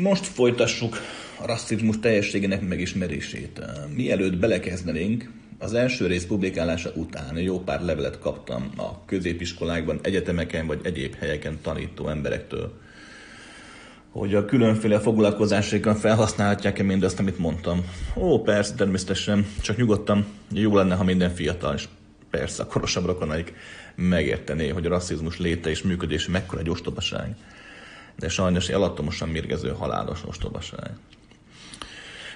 Most folytassuk a rasszizmus teljességének megismerését. Mielőtt belekezdenénk, az első rész publikálása után jó pár levelet kaptam a középiskolákban, egyetemeken vagy egyéb helyeken tanító emberektől, hogy a különféle foglalkozásaikon felhasználhatják-e mindazt, amit mondtam. Ó, persze, természetesen, csak nyugodtan, jó lenne, ha minden fiatal, és persze a korosabb rokonaik megértené, hogy a rasszizmus léte és működése mekkora egy ostobaság, de sajnos elattomosan mérgező, halálos ostobaság.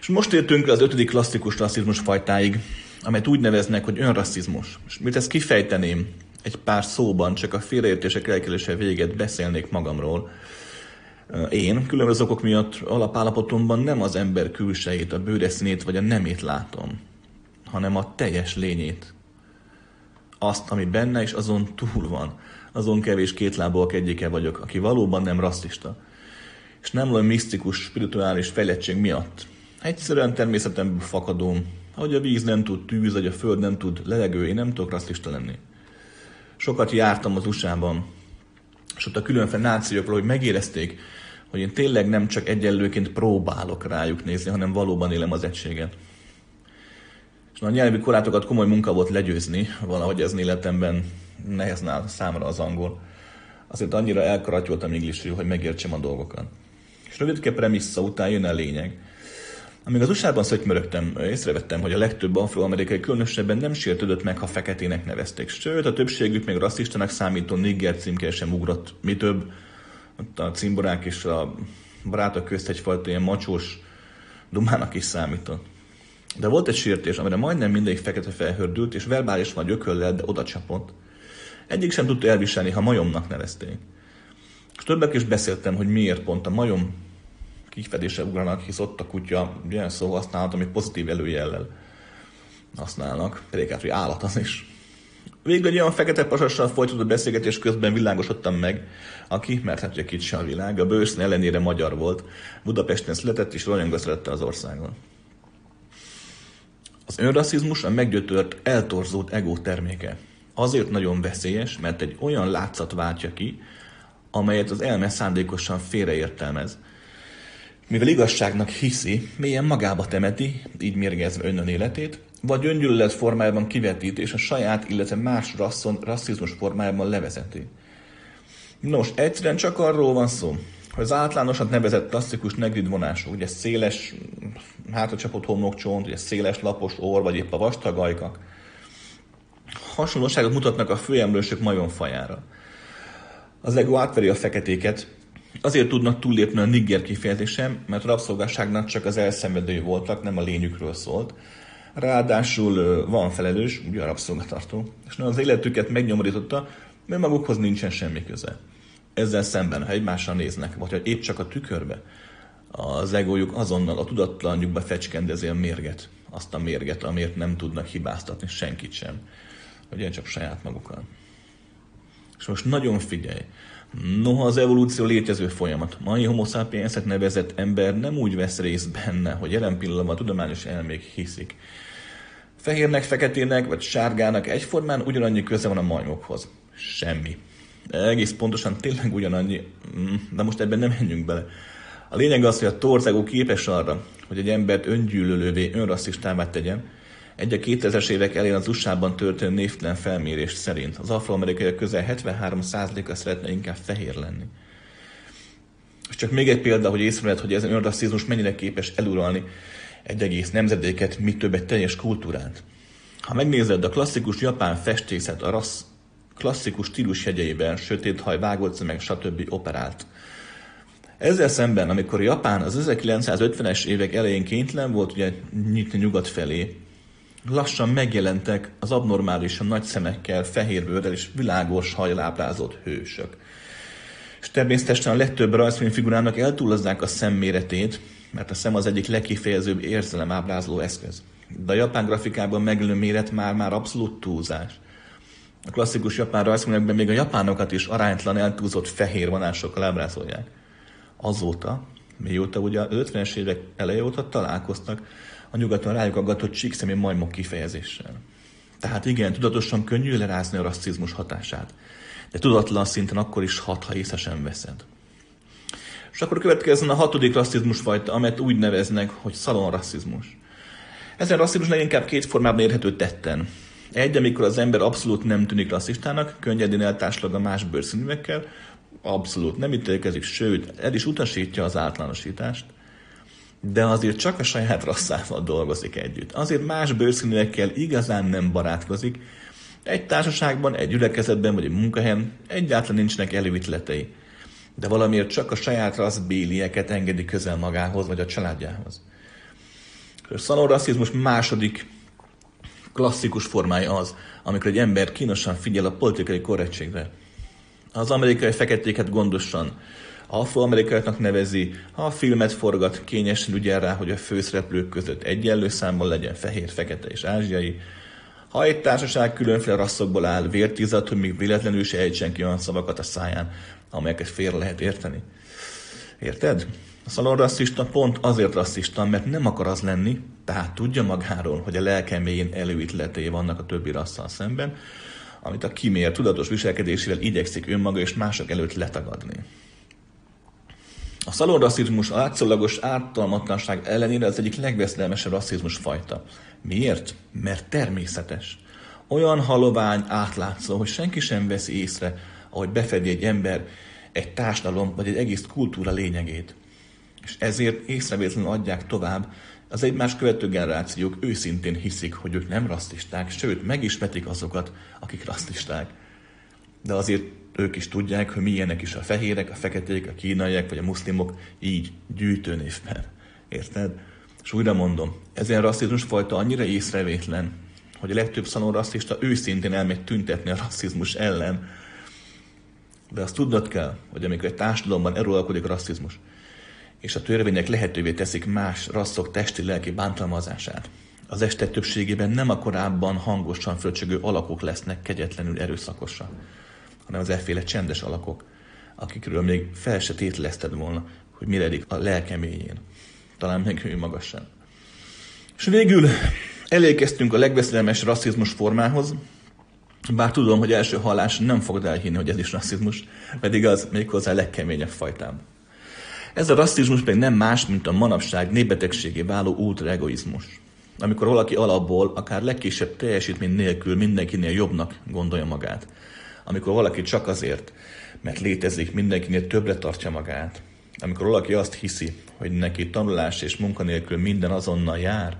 És most értünk az 5. klasszikus rasszizmus fajtáig, amelyet úgy neveznek, hogy önrasszizmus. És miért ezt kifejteném egy pár szóban, csak a félreértések elkerülése véget beszélnék magamról. Én különböző okok miatt alapállapotomban nem az ember külsejét, a bőreszínét vagy a nemét látom, hanem a teljes lényét. Azt, ami benne és azon túl van. Azon kevés kétlábúak egyike vagyok, aki valóban nem rasszista. És nem olyan misztikus, spirituális fejlettség miatt. Egyszerűen természetemből fakadom. Ahogy a víz nem tud tűz, vagy a föld nem tud levegő, én nem tudok rasszista lenni. Sokat jártam az USA-ban, és ott a különféle nációkról, hogy megérezték, hogy én tényleg nem csak egyenlőként próbálok rájuk nézni, hanem valóban élem az egységet. És a nyelvi korlátokat komoly munka volt legyőzni, valahogy az életemben nehezen áll számra az angol. Azért annyira elkarattyoltam angolul, hogy megértsem a dolgokat. És rövidke premissza után jön a lényeg. Amíg az USA-ban szötymörögtem, észrevettem, hogy a legtöbb afroamerikai különösebben nem sértődött meg, ha feketének nevezték. Sőt, a többségük még rasszistának számító nigger címke sem ugrott. Mi több, ott a cimborák és a barátok közt egyfajta ilyen macsós dumának is számított. De volt egy sértés, amire majdnem mindegyik fekete felhördült, és verbális vagy ököllel, de oda csapott. Egyik sem tudta elviselni, ha majomnak nevezték. És többek is beszéltem, hogy miért pont a majom kifedése ugranak, hisz ott a kutya ilyen szó használat, amit pozitív előjellel használnak, pedig hát, hogy állat az is. Végül egy olyan fekete pasassal folytatott beszélgetés közben világosodtam meg, aki, mert hát ugye kicsi a világ, a bőrszín ellenére magyar volt, Budapesten született és rajongva szerette az országon. Az önrasszizmus a meggyötört, eltorzult egó terméke. Azért nagyon veszélyes, mert egy olyan látszat váltja ki, amelyet az elme szándékosan félreértelmez, mivel igazságnak hiszi, mélyen magába temeti, így mérgezve önön életét, vagy öngyűlölet formájában kivetít, és a saját, illetve más rasszizmus formájában levezeti. Nos, egyszerűen csak arról van szó, hogy az általánosan nevezett klasszikus negrid vonások, ugye széles, hátra csapott homlokcsont, ugye széles lapos orr, vagy épp a vastag ajkak, hasonlóságot mutatnak a főemlősök majomfajára. Az ego átveri a feketéket, azért tudnak túllépni a nigger kifejezésen, mert a rabszolgasságnak csak az elszenvedői voltak, nem a lényükről szólt. Ráadásul van felelős, ugye a rabszolgatartó, és az életüket megnyomorította, mert magukhoz nincsen semmi köze. Ezzel szemben, ha egymással néznek, vagy ha épp csak a tükörbe, az egójuk azonnal a tudatlanjukba fecskendezi a mérget, azt a mérget, amiért nem tudnak hibáztatni senkit sem, vagy csak saját magukkal. És most nagyon figyelj! Noha az evolúció létező folyamat, mai homo sapiensnek nevezett ember nem úgy vesz részt benne, hogy jelen pillanatban a tudományos elmék hiszik. Fehérnek, feketének vagy sárgának egyformán ugyanannyi köze van a majmokhoz. Semmi. Egész pontosan tényleg ugyanannyi, de most ebben nem menjünk bele. A lényeg az, hogy a torcegó képes arra, hogy egy embert öngyűlölővé, önrasszistává tegyen. Egy a 2000-es évek elején az USA-ban történő névtelen felmérés szerint az afroamerikai közel 73%-a szeretne inkább fehér lenni. És csak még egy példa, hogy észrevehet, hogy ez önrasszizmus mennyire képes eluralni egy egész nemzedéket, mi több egy teljes kultúrát. Ha megnézed, a klasszikus japán festészet a rassz klasszikus stílus jegyeiben, sötét haj, vágott szemek, stb. Operált. Ezzel szemben, amikor Japán az 1950-es évek elején kénytelen volt ugye nyitni nyugat felé, lassan megjelentek az abnormálisan nagy szemekkel, fehér bőrrel és világos hajjal ábrázolt hősök. És természetesen a legtöbb rajzfilmfigurának eltúlozzák a szem méretét, mert a szem az egyik legkifejezőbb érzelem-ábrázoló eszköz. De a japán grafikában megjelenő méret már abszolút túlzás. A klasszikus japán rajzfilmekben még a japánokat is aránytalan eltúlzott fehér vonásokkal ábrázolják. Azóta, mióta ugye 50-es évek eleje óta találkoztak a nyugaton rájuk aggatott csíkszemű majmok kifejezéssel. Tehát igen, tudatosan könnyű lerázni a rasszizmus hatását, de tudatlan szinten akkor is hat, ha észre sem veszed. És akkor következzen a hatodik rasszizmusfajta, amelyet úgy neveznek, hogy szalonrasszizmus. Ezen rasszizmus leginkább két formában érhető tetten. Egy, amikor az ember abszolút nem tűnik rasszistának, könnyedén eltársul a más bőrszínűekkel, abszolút nem ítélkezik, sőt, el is utasítja az általánosítást, de azért csak a saját rasszával dolgozik együtt. Azért más bőrszínűekkel igazán nem barátkozik, egy társaságban, egy ülekezetben vagy egy munkahelyen egyáltalán nincsenek előítletei, de valamiért csak a saját rasszbélieket engedi közel magához vagy a családjához. A szalonrasszizmus második klasszikus formája az, amikor egy ember kínosan figyel a politikai korrektségre. Az amerikai feketéket gondosan afroamerikaiaknak nevezi, ha a filmet forgat, kényesen ügyel rá, hogy a főszereplők között egyenlő számban legyen fehér, fekete és ázsiai. Ha egy társaság különféle rasszokból áll, vértízad, hogy még véletlenül se ejtsen ki olyan szavakat a száján, amelyeket félre lehet érteni. Érted? A szalonrasszista pont azért rasszista, mert nem akar az lenni, tehát tudja magáról, hogy a lelke mélyén előítéletei vannak a többi rasszal szemben, amit a kimér tudatos viselkedésével igyekszik önmaga és mások előtt letagadni. A szalonrasszizmus a látszólagos ártalmatlanság ellenére az egyik legveszélyesebb rasszizmus fajta. Miért? Mert természetes. Olyan halovány, átlátszó, hogy senki sem veszi észre, ahogy befedi egy ember egy társadalom vagy egy egész kultúra lényegét. És ezért észrevétlenül adják tovább, az egymás követő generációk őszintén hiszik, hogy ők nem rasszisták, sőt, megismerik azokat, akik rasszisták. De azért ők is tudják, hogy milyenek is a fehérek, a feketék, a kínaiak vagy a muszlimok, így gyűjtőnévben. Érted? És újra mondom, ezen rasszizmusfajta annyira észrevétlen, hogy a legtöbb szalonrasszista őszintén elmegy tüntetni a rasszizmus ellen. De azt tudnod kell, hogy amikor egy társadalomban eluralkodik a rasszizmus, és a törvények lehetővé teszik más rasszok testi-lelki bántalmazását, az este többségében nem a korábban hangosan fröcsögő alakok lesznek kegyetlenül erőszakosan, hanem az efféle csendes alakok, akikről még fel se tételezted volna, hogy mire edik a lelkeméjén. Talán még ő maga sem. És végül elérkeztünk a legveszélyes rasszizmus formához, bár tudom, hogy első hallás nem fogod elhinni, hogy ez is rasszizmus, pedig az méghozzá a legkeményebb fajtában. Ez a rasszizmus még nem más, mint a manapság népbetegségé váló ultraegoizmus, amikor valaki alapból, akár legkisebb teljesítmény nélkül mindenkinél jobbnak gondolja magát. Amikor valaki csak azért, mert létezik, mindenkinél többre tartja magát. Amikor valaki azt hiszi, hogy neki tanulás és munkanélkül minden azonnal jár,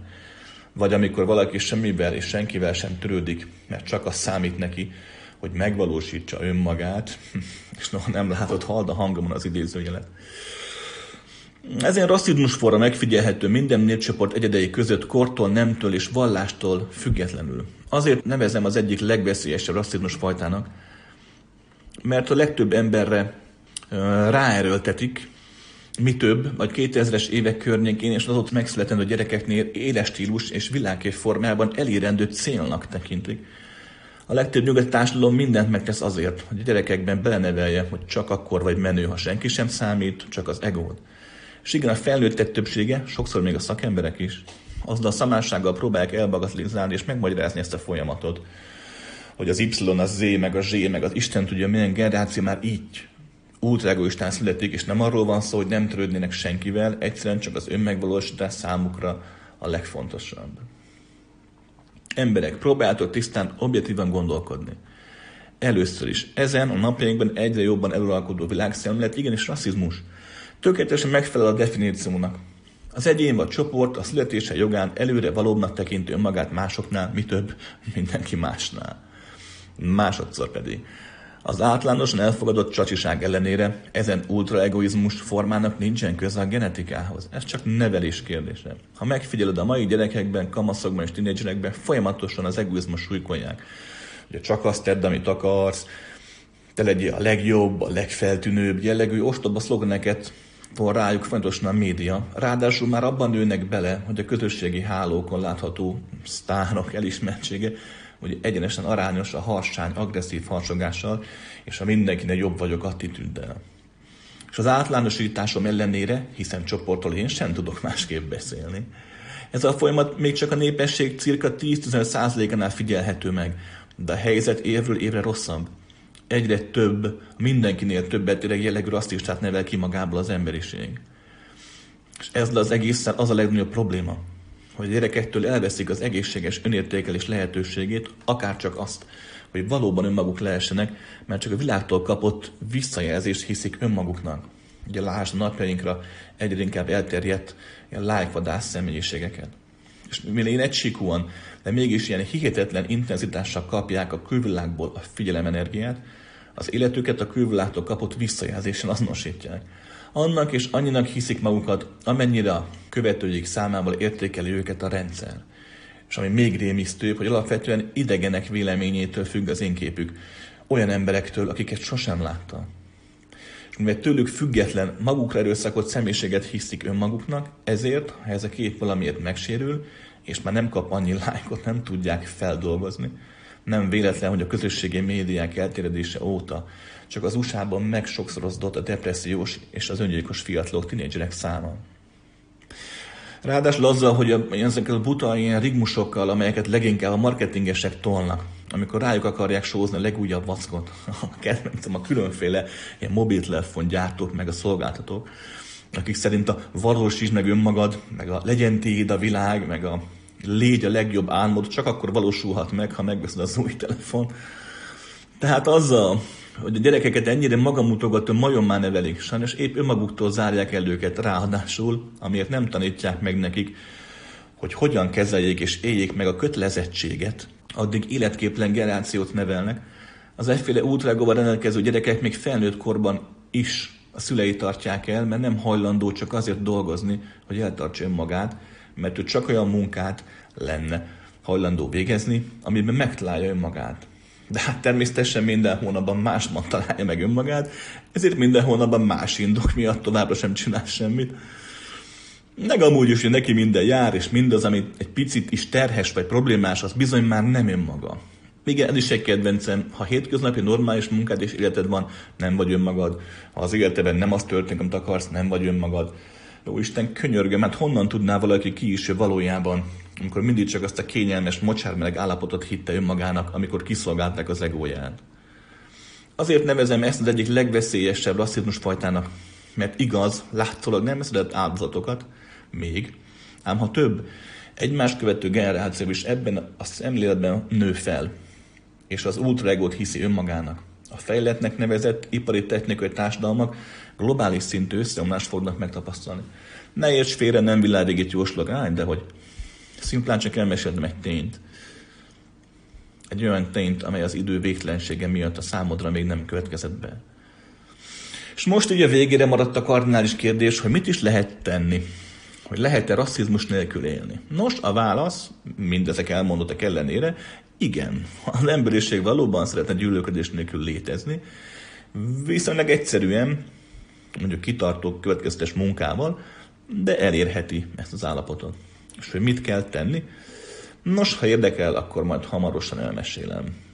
vagy amikor valaki semmivel és senkivel sem törődik, mert csak az számít neki, hogy megvalósítsa önmagát, és noha nem látod, halld a hangomon az idézőjelet. Ezen rasszizmusforra megfigyelhető minden népcsoport egyedei között kortól, nemtől és vallástól függetlenül. Azért nevezem az egyik legveszélyesebb rasszizmusfajtának, mert a legtöbb emberre ráerőltetik, mi több, vagy 2000-es évek környékén és az ott megszületendő gyerekeknél éles stílus és világkép formában elérendő célnak tekintik. A legtöbb nyugati társadalom mindent megtesz azért, hogy a gyerekekben belenevelje, hogy csak akkor vagy menő, ha senki sem számít, csak az egód. És igen, a felnőttek többsége, sokszor még a szakemberek is, azzal a szamársággal próbálják elbagatelizálni és megmagyarázni ezt a folyamatot, hogy az Y, a Z, meg a Z, meg az Isten tudja, milyen generáció már így ultraegoistán születik, és nem arról van szó, hogy nem törődnének senkivel, egyszerűen csak az önmegvalósítás számukra a legfontosabb. Emberek, próbáljátok tisztán, objektívan gondolkodni. Először is ezen a napjainkban egyre jobban eluralkodó világszemlélet igenis rasszizmus. Tökéletesen megfelel a definíciónak. Az egyén vagy csoport a születése jogán előre valóbbnak tekintő önmagát másoknál, mi több, mindenki másnál. Másodszor pedig. Az általánosan elfogadott csacsiság ellenére ezen ultraegoizmus formának nincsen köze a genetikához. Ez csak nevelés kérdése. Ha megfigyeled, a mai gyerekekben, kamaszokban és tínédzserekben folyamatosan az egoizmus súlykolják. Ugye csak azt tedd, amit akarsz, te legyél a legjobb, a legfeltűnőbb jellegű ostoba szlogeneket van rájuk fontosan a média. Ráadásul már abban nőnek bele, hogy a közösségi hálókon látható sztárok elismertsége ugye egyenesen arányos a harsány, agresszív harcsogással és a mindenkinek jobb vagyok attitűddel. És az általánosításom ellenére, hiszen csoportról én sem tudok másképp beszélni, ez a folyamat még csak a népesség cirka 10-15%-ánál figyelhető meg, de a helyzet évről évre rosszabb. egyre több, mindenkinél többet éreg jellegű rasszistát nevel ki magából az emberiség. És ezzel az egészen az a legnagyobb probléma, hogy a gyerekektől elveszik az egészséges önértékelés lehetőségét, akárcsak azt, hogy valóban önmaguk lehessenek, mert csak a világtól kapott visszajelzést hiszik önmaguknak. Ugye lásd napjainkra egyre inkább elterjedt ilyen lájkvadász személyiségeket. És mivel én egysíkúan, de mégis ilyen hihetetlen intenzitással kapják a külvilágból a figyelemenergiát, az életüket a külvilágtól kapott visszajelzésen azonosítják. Annak és annyinak hiszik magukat, amennyire a követőik számával értékeli őket a rendszer. És ami még rémisztőbb, hogy alapvetően idegenek véleményétől függ az én képük, olyan emberektől, akiket sosem látta. És mivel tőlük független, magukra erőszakolt személyiséget hiszik önmaguknak, ezért, ha ez a kép valamiért megsérül, és már nem kap annyi lájkot, nem tudják feldolgozni. Nem véletlen, hogy a közösségi médiák elterjedése óta csak az USA-ban megsokszorozdott a depressziós és az öngyilkos fiatalok, tínédzserek száma. Ráadásul azzal, hogy ezekkel a buta ilyen rigmusokkal, amelyeket leginkább a marketingesek tolnak, amikor rájuk akarják sózni a legújabb vackot, a kedvencem a különféle ilyen mobiltelefon gyártók, meg a szolgáltatók, akik szerint a valósítsd meg önmagad, meg a legyen tiéd a világ, meg a légy a legjobb álmod, csak akkor valósulhat meg, ha megveszed az új telefon. Tehát azzal, hogy a gyerekeket ennyire magamutogató majommá nevelik, sajnos épp önmaguktól zárják el őket ráadásul, amiért nem tanítják meg nekik, hogy hogyan kezeljék és éljék meg a kötelezettséget, addig életképtelen generációt nevelnek. Az egyféle útrágóval rendelkező gyerekek még felnőtt korban is a szülei tartják el, mert nem hajlandó csak azért dolgozni, hogy eltartsa önmagát, mert ő csak olyan munkát lenne hajlandó végezni, amiben megtalálja önmagát. De hát természetesen minden hónapban másban találja meg önmagát, ezért minden hónapban más indok miatt továbbra sem csinál semmit. Meg amúgy is, hogy neki minden jár, és mindaz, ami egy picit is terhes vagy problémás, az bizony már nem önmaga. Igen, ez is egy kedvencem, ha hétköznapi normális munkád és életed van, nem vagy önmagad. Ha az életedben nem az történik, amit akarsz, nem vagy önmagad. Jó Isten, könyörgöm, hát honnan tudná valaki ki is valójában, amikor mindig csak azt a kényelmes, mocsármeleg állapotot hitte önmagának, amikor kiszolgálták az egóját. Azért nevezem ezt az egyik legveszélyesebb rasszizmusfajtának, mert igaz, látszólag nem szedett áldozatokat, még, ám ha több, egymást követő generáció is ebben a szemléletben nő fel, és az ultraegót hiszi önmagának. A fejletnek nevezett ipari technikai társadalmak globális szintű összeomlást fognak megtapasztalni. Ne érts félre, nem világégét jóslok, de hogy szimplán csak elmeséltem egy tényt. Egy olyan tényt, amely az idő végtelensége miatt a számodra még nem következett be. És most ugye végére maradt a kardinális kérdés, hogy mit is lehet tenni, hogy lehet-e rasszizmus nélkül élni. Nos, a válasz, mindezek elmondottak ellenére, igen, az emberiség valóban szeretne gyűlölködés nélkül létezni, viszonylag egyszerűen, mondjuk kitartó következetes munkával, de elérheti ezt az állapotot. És hogy mit kell tenni? Nos, ha érdekel, akkor majd hamarosan elmesélem.